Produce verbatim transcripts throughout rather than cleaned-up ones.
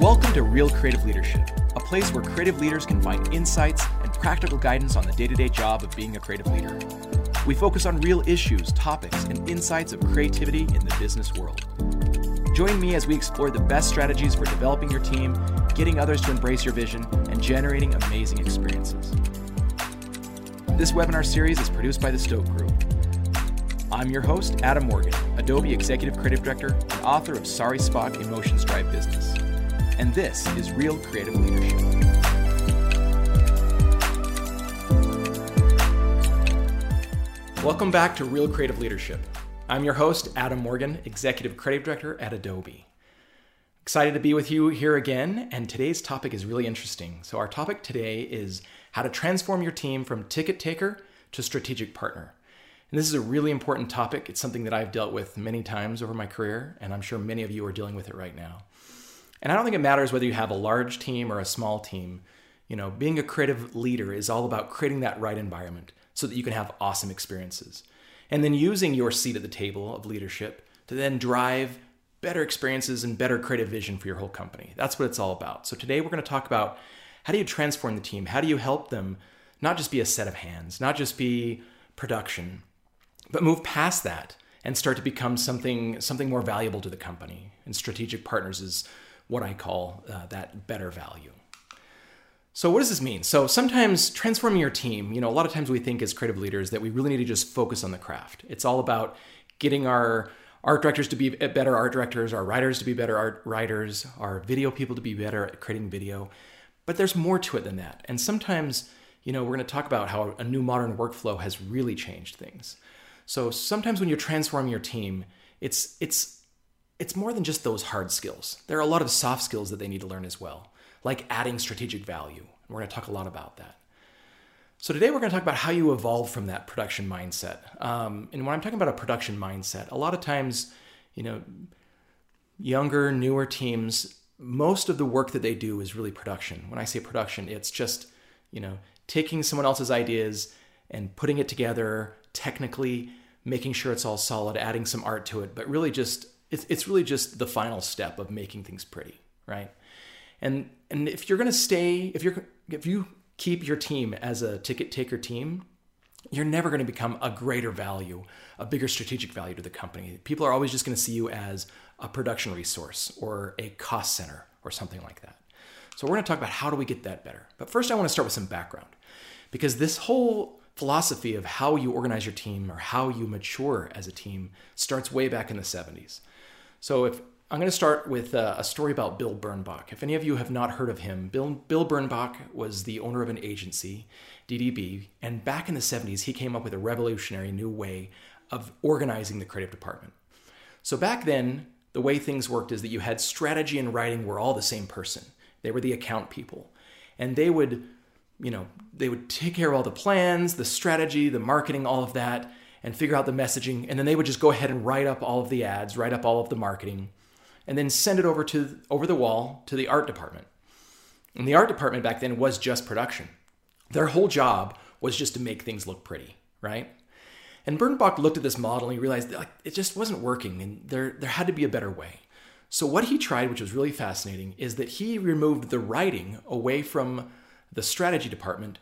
Welcome to Real Creative Leadership, a place where creative leaders can find insights and practical guidance on the day-to-day job of being a creative leader. We focus on real issues, topics, and insights of creativity in the business world. Join me as we explore the best strategies for developing your team, getting others to embrace your vision, and generating amazing experiences. This webinar series is produced by the Stoke Group. I'm your host, Adam Morgan, Adobe Executive Creative Director and author of Sorry Spot Emotions Drive Business. And this is Real Creative Leadership. Welcome back to Real Creative Leadership. I'm your host, Adam Morgan, Executive Creative Director at Adobe. Excited to be with you here again, and today's topic is really interesting. So our topic today is how to transform your team from ticket taker to strategic partner. And this is a really important topic. It's something that I've dealt with many times over my career, and I'm sure many of you are dealing with it right now. And I don't think it matters whether you have a large team or a small team. You know, being a creative leader is all about creating that right environment so that you can have awesome experiences. And then using your seat at the table of leadership to then drive better experiences and better creative vision for your whole company. That's what it's all about. So today we're going to talk about how do you transform the team? How do you help them not just be a set of hands, not just be production, but move past that and start to become something, something more valuable to the company. And strategic partners is what I call uh, that better value. So what does this mean? So sometimes transforming your team, you know, a lot of times we think as creative leaders that we really need to just focus on the craft. It's all about getting our art directors to be better art directors, our writers to be better art writers, our video people to be better at creating video. But there's more to it than that. And sometimes, you know, we're going to talk about how a new modern workflow has really changed things. So sometimes when you're transforming your team, it's it's It's more than just those hard skills. There are a lot of soft skills that they need to learn as well, like adding strategic value. And we're going to talk a lot about that. So today we're going to talk about how you evolve from that production mindset. Um, and when I'm talking about a production mindset, a lot of times, you know, younger, newer teams, most of the work that they do is really production. When I say production, it's just, you know, taking someone else's ideas and putting it together technically, making sure it's all solid, adding some art to it, but really just It's it's really just the final step of making things pretty, right? And and if you're gonna stay, if you're if you keep your team as a ticket taker team, you're never gonna become a greater value, a bigger strategic value to the company. People are always just gonna see you as a production resource or a cost center or something like that. So we're gonna talk about how do we get that better. But first I wanna start with some background, because this whole philosophy of how you organize your team or how you mature as a team starts way back in the seventies. So if I'm going to start with a story about Bill Bernbach. If any of you have not heard of him, Bill, Bill Bernbach was the owner of an agency, D D B, and back in the seventies, he came up with a revolutionary new way of organizing the creative department. So back then, the way things worked is that you had strategy and writing were all the same person. They were the account people, and they would, you know, they would take care of all the plans, the strategy, the marketing, all of that, and figure out the messaging, and then they would just go ahead and write up all of the ads, write up all of the marketing, and then send it over to over the wall to the art department. And the art department back then was just production. Their whole job was just to make things look pretty, right? And Bernbach looked at this model and he realized that, like, it just wasn't working, and there there had to be a better way. So what he tried, which was really fascinating, is that he removed the writing away from the strategy department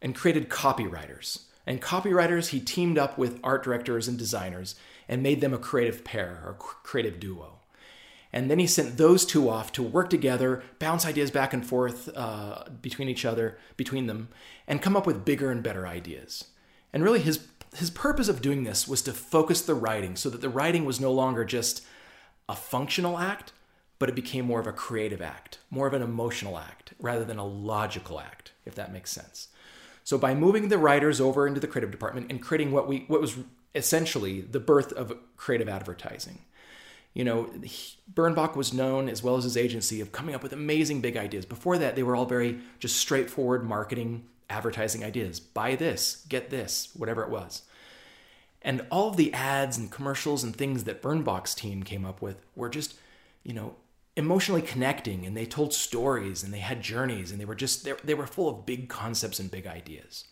and created copywriters. And copywriters, he teamed up with art directors and designers and made them a creative pair or creative duo. And then he sent those two off to work together, bounce ideas back and forth uh, between each other, between them, and come up with bigger and better ideas. And really his his purpose of doing this was to focus the writing so that the writing was no longer just a functional act, but it became more of a creative act, more of an emotional act, rather than a logical act, if that makes sense. So by moving the writers over into the creative department and creating what we what was essentially the birth of creative advertising. You know, he, Bernbach was known, as well as his agency, of coming up with amazing big ideas. Before that, they were all very just straightforward marketing, advertising ideas. Buy this, get this, whatever it was. And all of the ads and commercials and things that Bernbach's team came up with were just, you know, emotionally connecting, and they told stories and they had journeys, and they were just, they, they were full of big concepts and big ideas.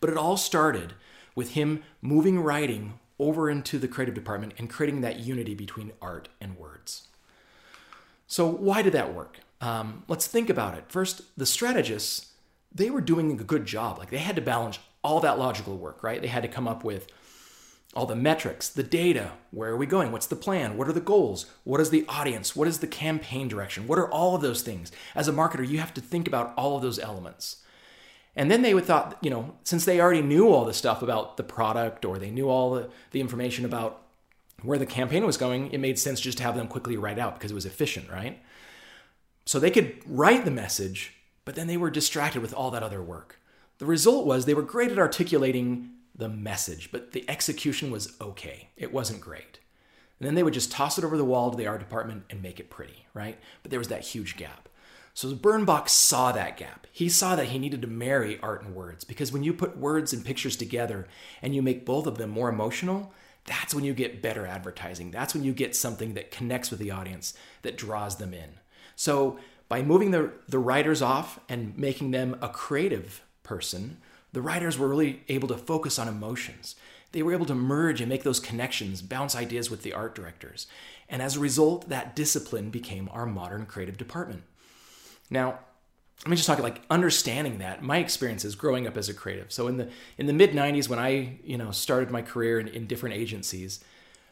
But it all started with him moving writing over into the creative department and creating that unity between art and words. So why did that work? Um, let's think about it. First, the strategists, they were doing a good job. Like, they had to balance all that logical work, right? They had to come up with all the metrics, the data, where are we going? What's the plan? What are the goals? What is the audience? What is the campaign direction? What are all of those things? As a marketer, you have to think about all of those elements. And then they would thought, you know, since they already knew all the stuff about the product, or they knew all the, the information about where the campaign was going, it made sense just to have them quickly write out because it was efficient, right? So they could write the message, but then they were distracted with all that other work. The result was they were great at articulating the message, but the execution was okay. It wasn't great. And then they would just toss it over the wall to the art department and make it pretty, right? But there was that huge gap. So Bernbach saw that gap. He saw that he needed to marry art and words, because when you put words and pictures together and you make both of them more emotional, that's when you get better advertising. That's when you get something that connects with the audience, that draws them in. So by moving the, the writers off and making them a creative person, the writers were really able to focus on emotions. They were able to merge and make those connections, bounce ideas with the art directors. And as a result, that discipline became our modern creative department. Now, let me just talk like understanding that. My experience is growing up as a creative. So in the in the mid nineties, when I you know started my career in, in different agencies,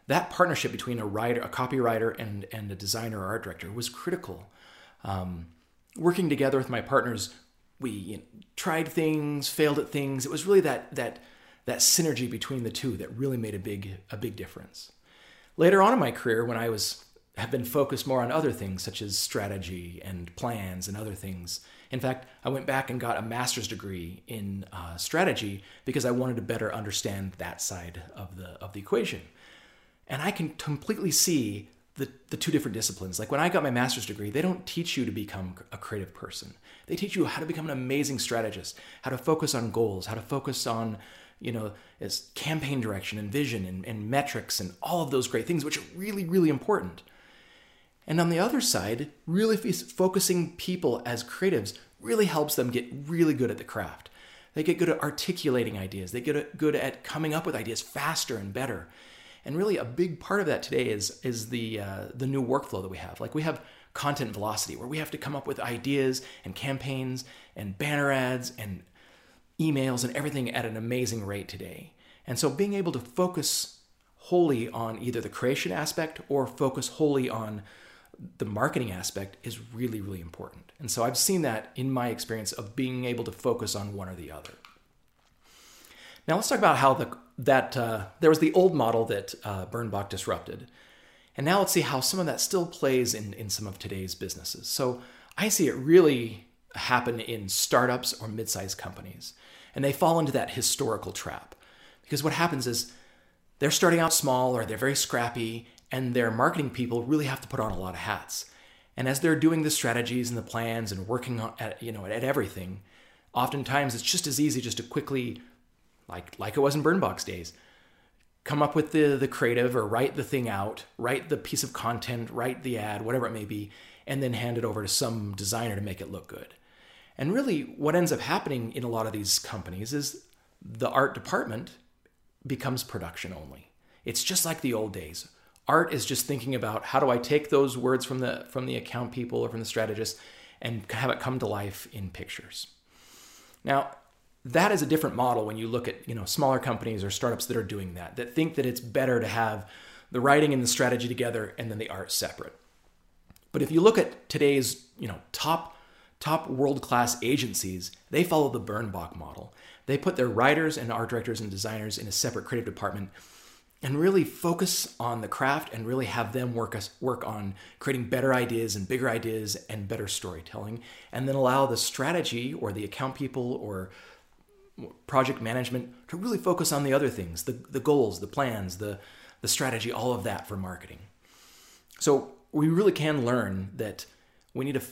that partnership between a writer, a copywriter, and and a designer or art director was critical. Um, working together with my partners, we you know, tried things, failed at things. It was really that that that synergy between the two that really made a big a big difference. Later on in my career, when I was have been focused more on other things such as strategy and plans and other things. In fact, I went back and got a master's degree in uh, strategy because I wanted to better understand that side of the of the equation. And I can completely see the, the two different disciplines. Like when I got my master's degree, they don't teach you to become a creative person. They teach you how to become an amazing strategist, how to focus on goals, how to focus on you know, is campaign direction and vision and, and metrics and all of those great things, which are really, really important. And on the other side, really f- focusing people as creatives really helps them get really good at the craft. They get good at articulating ideas. They get good at coming up with ideas faster and better. And really a big part of that today is, is the uh, the new workflow that we have. Like we have content velocity, where we have to come up with ideas and campaigns and banner ads and emails and everything at an amazing rate today. And so being able to focus wholly on either the creation aspect or focus wholly on the marketing aspect is really, really important. And so I've seen that in my experience of being able to focus on one or the other. Now let's talk about how the, that uh, there was the old model that uh, Bernbach disrupted. And now let's see how some of that still plays in, in some of today's businesses. So I see it really happen in startups or mid-sized companies. And they fall into that historical trap. Because what happens is they're starting out small or they're very scrappy, and their marketing people really have to put on a lot of hats. And as they're doing the strategies and the plans and working at, you know, at everything, oftentimes it's just as easy just to quickly, like like it was in Bernbach's days, come up with the, the creative or write the thing out, write the piece of content, write the ad, whatever it may be, and then hand it over to some designer to make it look good. And really what ends up happening in a lot of these companies is the art department becomes production only. It's just like the old days. Art is just thinking about how do I take those words from the from the account people or from the strategist and have it come to life in pictures. Now, that is a different model when you look at, you know, smaller companies or startups that are doing that, that think that it's better to have the writing and the strategy together and then the art separate. But if you look at today's, you know, top top world-class agencies, they follow the Bernbach model. They put their writers and art directors and designers in a separate creative department and really focus on the craft and really have them work us work on creating better ideas and bigger ideas and better storytelling, and then allow the strategy or the account people or project management to really focus on the other things, the, the goals, the plans, the, the strategy, all of that for marketing. So we really can learn that we need to,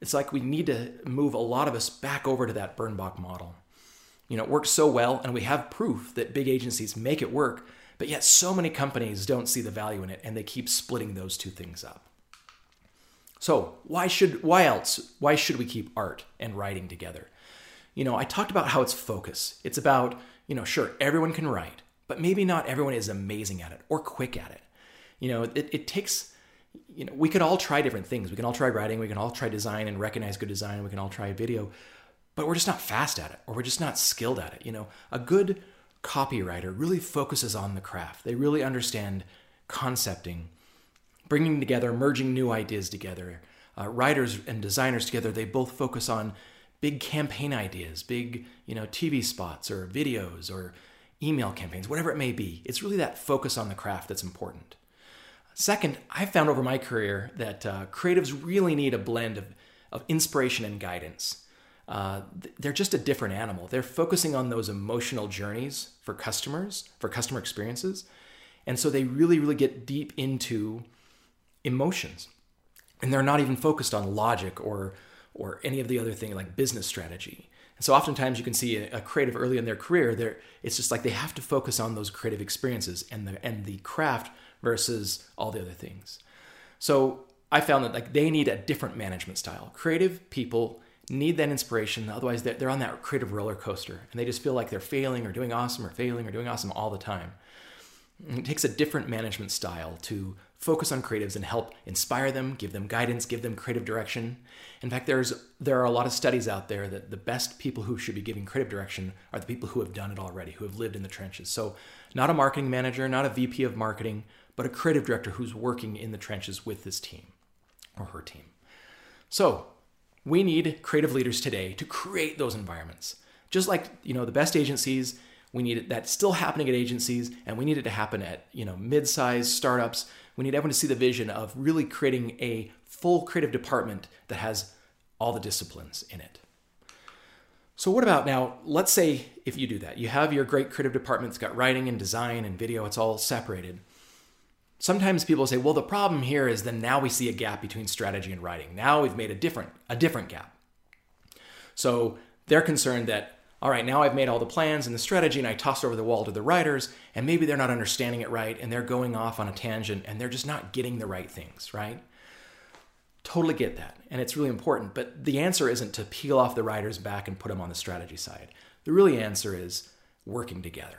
it's like we need to move a lot of us back over to that Bernbach model. You know, it works so well, and we have proof that big agencies make it work, but yet so many companies don't see the value in it, and they keep splitting those two things up. So why should, why else, why should we keep art and writing together? You know, I talked about how it's focus. It's about, you know, sure, everyone can write, but maybe not everyone is amazing at it or quick at it. You know, it, it takes, you know, we can all try different things. We can all try writing. We can all try design and recognize good design. We can all try video, but we're just not fast at it, or we're just not skilled at it. You know, a good copywriter really focuses on the craft. They really understand concepting, bringing together, merging new ideas together. Uh, writers and designers together, they both focus on big campaign ideas, big, you know, T V spots or videos or email campaigns, whatever it may be. It's really that focus on the craft that's important. Second, I've found over my career that uh, creatives really need a blend of, of inspiration and guidance. Uh, they're just a different animal. They're focusing on those emotional journeys for customers, for customer experiences. And so they really, really get deep into emotions. And they're not even focused on logic or or any of the other things like business strategy. And so oftentimes you can see a, a creative early in their career, they're, it's just like they have to focus on those creative experiences and the and the craft versus all the other things. So I found that like they need a different management style. Creative people need that inspiration. Otherwise, they're, they're on that creative roller coaster and they just feel like they're failing or doing awesome or failing or doing awesome all the time. And it takes a different management style to focus on creatives and help inspire them, give them guidance, give them creative direction. In fact, there's there are a lot of studies out there that the best people who should be giving creative direction are the people who have done it already, who have lived in the trenches. So not a marketing manager, not a V P of marketing, but a creative director who's working in the trenches with this team or her team. So we need creative leaders today to create those environments. Just like, you know, the best agencies, we need it, that's still happening at agencies, and we need it to happen at, you know, mid-sized startups. We need everyone to see the vision of really creating a full creative department that has all the disciplines in it. So what about now, let's say if you do that, you have your great creative department that's got writing and design and video, it's all separated. Sometimes people say, well, the problem here is then now we see a gap between strategy and writing. Now we've made a different, a different gap. So they're concerned that, all right, now I've made all the plans and the strategy and I tossed over the wall to the writers and maybe they're not understanding it right and they're going off on a tangent and they're just not getting the right things, right? Totally get that. And it's really important. But the answer isn't to peel off the writers back and put them on the strategy side. The really answer is working together.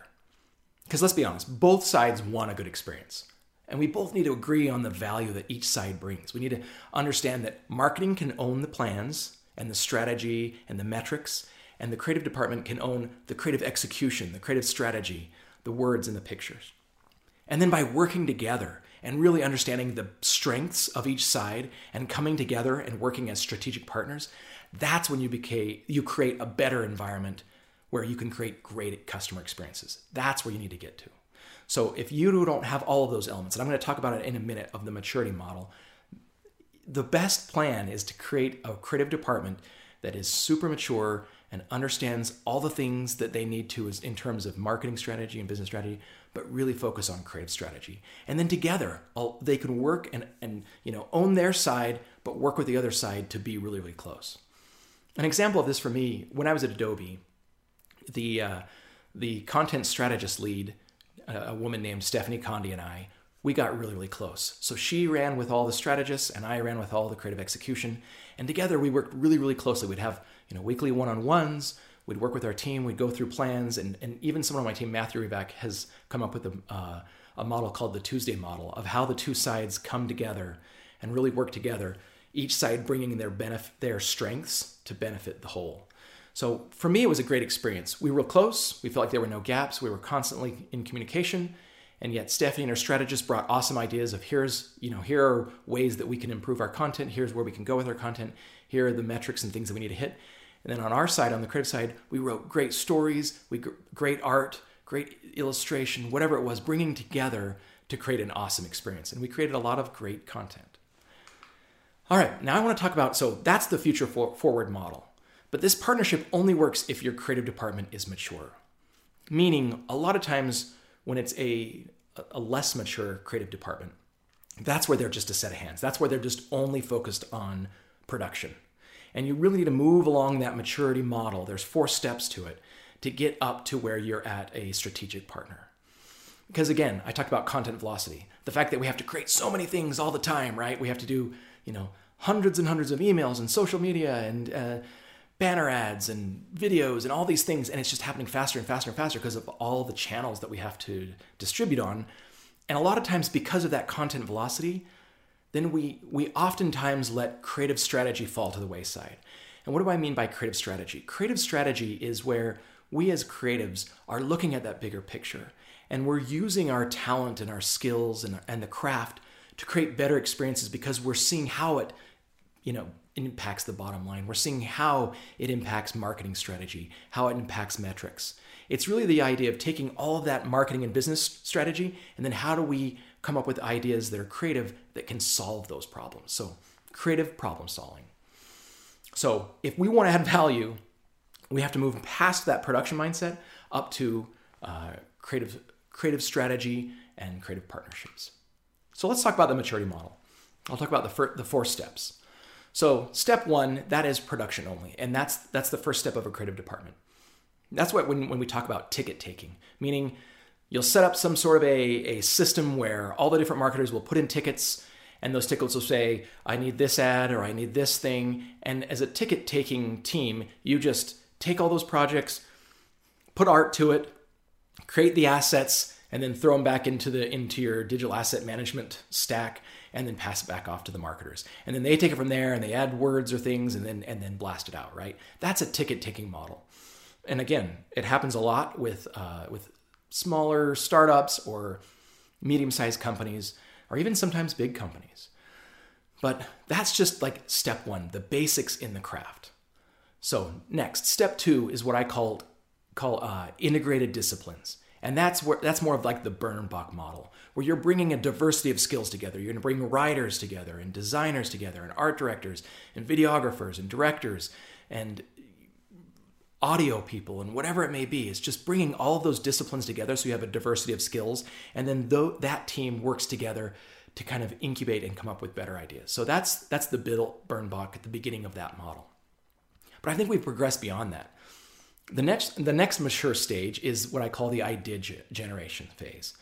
Because let's be honest, both sides want a good experience. And we both need to agree on the value that each side brings. We need to understand that marketing can own the plans and the strategy and the metrics, and the creative department can own the creative execution, the creative strategy, the words and the pictures. And then by working together and really understanding the strengths of each side and coming together and working as strategic partners, that's when you became, you create a better environment where you can create great customer experiences. That's where you need to get to. So if you don't have all of those elements, and I'm going to talk about it in a minute of the maturity model, the best plan is to create a creative department that is super mature and understands all the things that they need to in terms of marketing strategy and business strategy, but really focus on creative strategy. And then together, all, they can work and, and you know own their side, but work with the other side to be really, really close. An example of this for me, when I was at Adobe, the, uh, the content strategist lead, a woman named Stephanie Conde, and I, we got really, really close. So she ran with all the strategists and I ran with all the creative execution. And together we worked really, really closely. We'd have you know, weekly one-on-ones. We'd work with our team. We'd go through plans. And, and even someone on my team, Matthew Rebeck, has come up with a, uh, a model called the Tuesday model of how the two sides come together and really work together, each side bringing their benef- their strengths to benefit the whole. So for me, it was a great experience. We were close. We felt like there were no gaps. We were constantly in communication. And yet Stephanie and her strategist brought awesome ideas of here's, you know, here are ways that we can improve our content. Here's where we can go with our content. Here are the metrics and things that we need to hit. And then on our side, on the creative side, we wrote great stories, we great art, great illustration, whatever it was, bringing together to create an awesome experience. And we created a lot of great content. All right, now I want to talk about, so that's the future for, forward model. But this partnership only works if your creative department is mature. Meaning, a lot of times when it's a, a less mature creative department, that's where they're just a set of hands. That's where they're just only focused on production. And you really need to move along that maturity model. There's four steps to it to get up to where you're at a strategic partner. Because again, I talked about content velocity, the fact that we have to create so many things all the time, right? We have to do, you know, hundreds and hundreds of emails and social media and uh, banner ads and videos and all these things. And it's just happening faster and faster and faster because of all the channels that we have to distribute on. And a lot of times because of that content velocity, then we, we oftentimes let creative strategy fall to the wayside. And what do I mean by creative strategy? Creative strategy is where we as creatives are looking at that bigger picture, and we're using our talent and our skills and, and the craft to create better experiences because we're seeing how it, you know, impacts the bottom line. We're seeing how it impacts marketing strategy, how it impacts metrics. It's really the idea of taking all of that marketing and business strategy, and then how do we come up with ideas that are creative that can solve those problems. So creative problem solving. So if we want to add value, we have to move past that production mindset up to uh, creative, creative strategy and creative partnerships. So let's talk about the maturity model. I'll talk about the, fir- the four steps. So step one, that is production only. And that's that's the first step of a creative department. That's what when, when we talk about ticket taking, meaning you'll set up some sort of a, a system where all the different marketers will put in tickets, and those tickets will say, I need this ad, or I need this thing. And as a ticket taking team, you just take all those projects, put art to it, create the assets, and then throw them back into the into your digital asset management stack, and then pass it back off to the marketers. And then they take it from there and they add words or things and then and then blast it out, right? That's a ticket-taking model. And again, it happens a lot with uh, with smaller startups or medium-sized companies, or even sometimes big companies. But that's just like step one, the basics in the craft. So next, step two is what I called call uh, integrated disciplines. And that's where that's more of like the Bernbach model, where you're bringing a diversity of skills together. You're going to bring writers together and designers together and art directors and videographers and directors and audio people and whatever it may be. It's just bringing all of those disciplines together so you have a diversity of skills. And then th- that team works together to kind of incubate and come up with better ideas. So that's that's the Bill Bernbach at the beginning of that model. But I think we've progressed beyond that. The next the next mature stage is what I call the idea generation phase.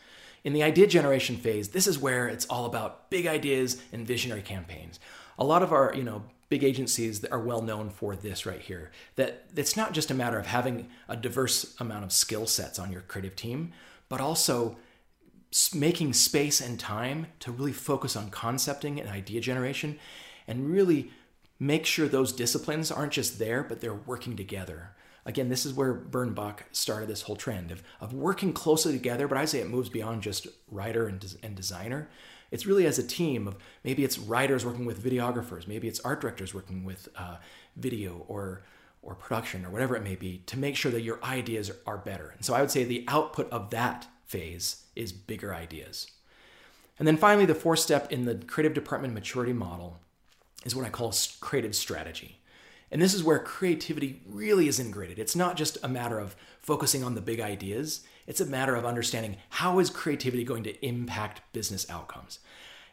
In the idea generation phase, this is where it's all about big ideas and visionary campaigns. A lot of our, you know, big agencies are well known for this right here, that it's not just a matter of having a diverse amount of skill sets on your creative team, but also making space and time to really focus on concepting and idea generation, and really make sure those disciplines aren't just there, but they're working together. Again, this is where Bernbach started this whole trend of, of working closely together, but I say it moves beyond just writer and, des- and designer. It's really as a team of maybe it's writers working with videographers, maybe it's art directors working with uh, video or or production or whatever it may be, to make sure that your ideas are, are better. And so I would say the output of that phase is bigger ideas. And then finally, the fourth step in the creative department maturity model is what I call creative strategy. And this is where creativity really is integrated. It's not just a matter of focusing on the big ideas. It's a matter of understanding how is creativity going to impact business outcomes.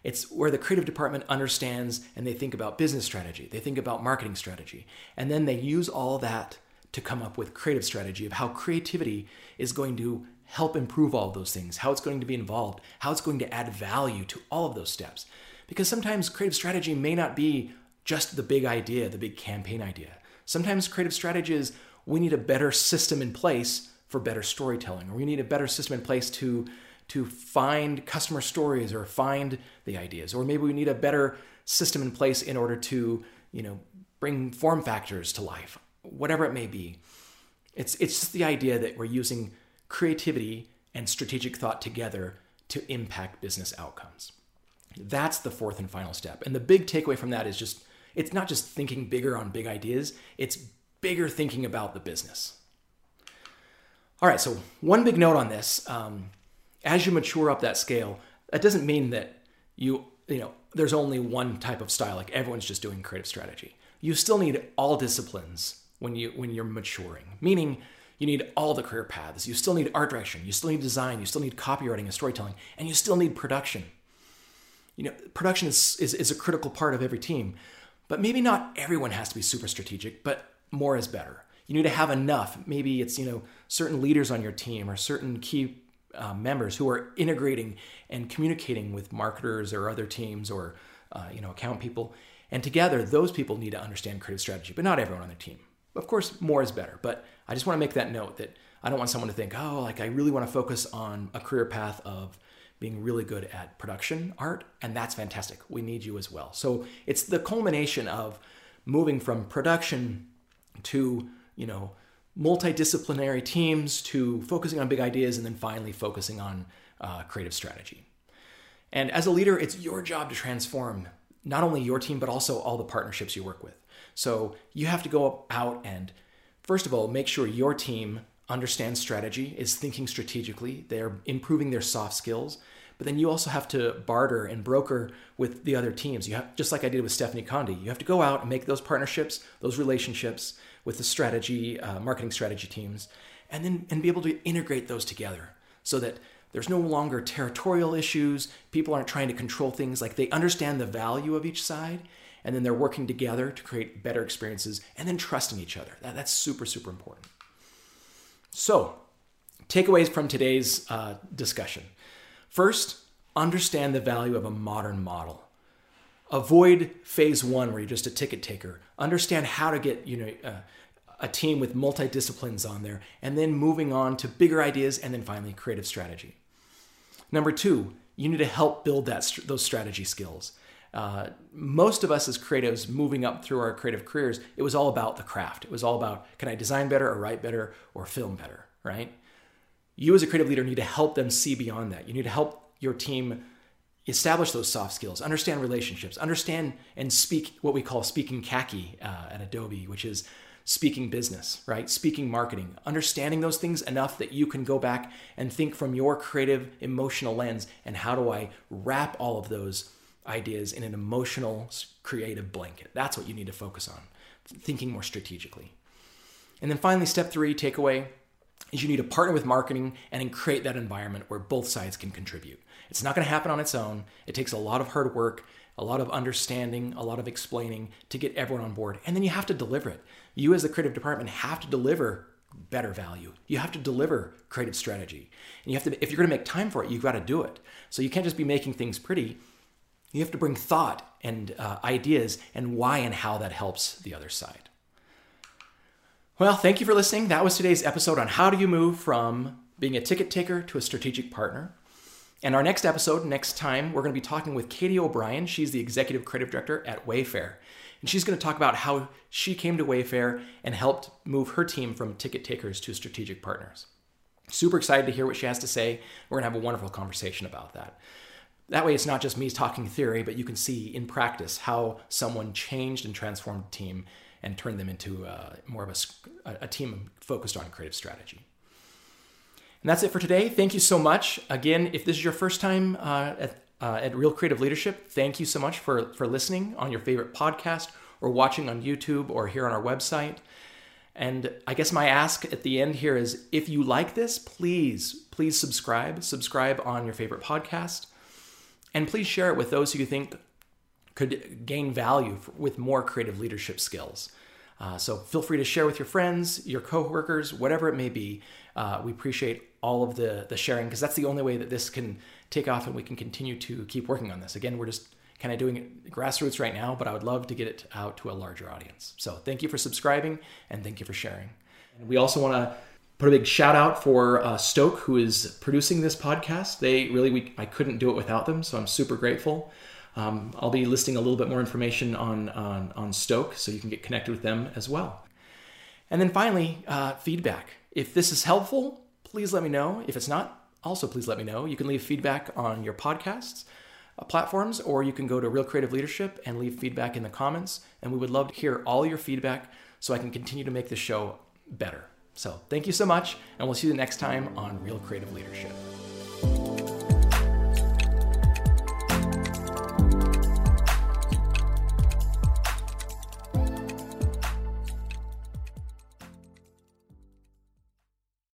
It's where the creative department understands and they think about business strategy. They think about marketing strategy. And then they use all that to come up with creative strategy of how creativity is going to help improve all of those things, how it's going to be involved, how it's going to add value to all of those steps. Because sometimes creative strategy may not be just the big idea, the big campaign idea. Sometimes creative strategy is we need a better system in place for better storytelling, or we need a better system in place to, to find customer stories or find the ideas, or maybe we need a better system in place in order to, you know, bring form factors to life, whatever it may be. It's, it's just the idea that we're using creativity and strategic thought together to impact business outcomes. That's the fourth and final step. And the big takeaway from that is just, it's not just thinking bigger on big ideas, it's bigger thinking about the business. All right, so one big note on this, um, as you mature up that scale, that doesn't mean that you, you know, there's only one type of style, like everyone's just doing creative strategy. You still need all disciplines when, you, when you're maturing, meaning you need all the career paths. You still need art direction, you still need design, you still need copywriting and storytelling, and you still need production. You know, production is, is, is a critical part of every team, but maybe not everyone has to be super strategic, but more is better. You need to have enough. Maybe it's, you know, certain leaders on your team or certain key uh, members who are integrating and communicating with marketers or other teams or, uh, you know, account people. And together, those people need to understand creative strategy, but not everyone on their team. Of course, more is better. But I just want to make that note that I don't want someone to think, oh, like I really want to focus on a career path of being really good at production art, and that's fantastic. We need you as well. So it's the culmination of moving from production to, you know, multidisciplinary teams to focusing on big ideas and then finally focusing on uh, creative strategy. And as a leader, it's your job to transform not only your team, but also all the partnerships you work with. So you have to go out and, first of all, make sure your team understands strategy, is thinking strategically, they're improving their soft skills, but then you also have to barter and broker with the other teams. You have, just like I did with Stephanie Conde, you have to go out and make those partnerships, those relationships with the strategy, uh, marketing strategy teams, and then and be able to integrate those together so that there's no longer territorial issues. People aren't trying to control things. Like, they understand the value of each side, and then they're working together to create better experiences and then trusting each other. That, that's super, super important. So, takeaways from today's uh, discussion. First, understand the value of a modern model. Avoid phase one where you're just a ticket taker. Understand how to get, you know, uh, a team with multi-disciplines on there, and then moving on to bigger ideas and then finally creative strategy. Number two, you need to help build that those strategy skills. Uh, most of us as creatives moving up through our creative careers, it was all about the craft. It was all about, can I design better or write better or film better, right? You as a creative leader need to help them see beyond that. You need to help your team establish those soft skills, understand relationships, understand and speak what we call speaking khaki uh, at Adobe, which is speaking business, right? Speaking marketing, understanding those things enough that you can go back and think from your creative emotional lens, and how do I wrap all of those ideas in an emotional creative blanket. That's what you need to focus on, thinking more strategically. And then finally, step three takeaway is you need to partner with marketing and create that environment where both sides can contribute. It's not going to happen on its own. It takes a lot of hard work, a lot of understanding, a lot of explaining to get everyone on board. And then you have to deliver it. You as the creative department have to deliver better value. You have to deliver creative strategy. And you have to, if you're going to make time for it, you've got to do it. So you can't just be making things pretty. You have to bring thought and uh, ideas and why and how that helps the other side. Well, thank you for listening. That was today's episode on how do you move from being a ticket taker to a strategic partner. And our next episode, next time, we're going to be talking with Katie O'Brien. She's the Executive Creative Director at Wayfair. And she's going to talk about how she came to Wayfair and helped move her team from ticket takers to strategic partners. Super excited to hear what she has to say. We're going to have a wonderful conversation about that. That way, it's not just me talking theory, but you can see in practice how someone changed and transformed a team and turned them into a, more of a, a team focused on creative strategy. And that's it for today. Thank you so much. Again, if this is your first time uh, at, uh, at Real Creative Leadership, thank you so much for, for listening on your favorite podcast or watching on YouTube or here on our website. And I guess my ask at the end here is, if you like this, please, please subscribe. Subscribe on your favorite podcast. And please share it with those who you think could gain value for, with more creative leadership skills. Uh, so feel free to share with your friends, your coworkers, whatever it may be. Uh, we appreciate all of the, the sharing, because that's the only way that this can take off and we can continue to keep working on this. Again, we're just kind of doing it grassroots right now, but I would love to get it out to a larger audience. So thank you for subscribing and thank you for sharing. And we also want to put a big shout out for uh, Stoke, who is producing this podcast. They really, we, I couldn't do it without them, so I'm super grateful. Um, I'll be listing a little bit more information on, on, on Stoke, so you can get connected with them as well. And then finally, uh, feedback. If this is helpful, please let me know. If it's not, also please let me know. You can leave feedback on your podcasts, uh, platforms, or you can go to Real Creative Leadership and leave feedback in the comments. And we would love to hear all your feedback so I can continue to make this show better. So thank you so much, and we'll see you next time on Real Creative Leadership.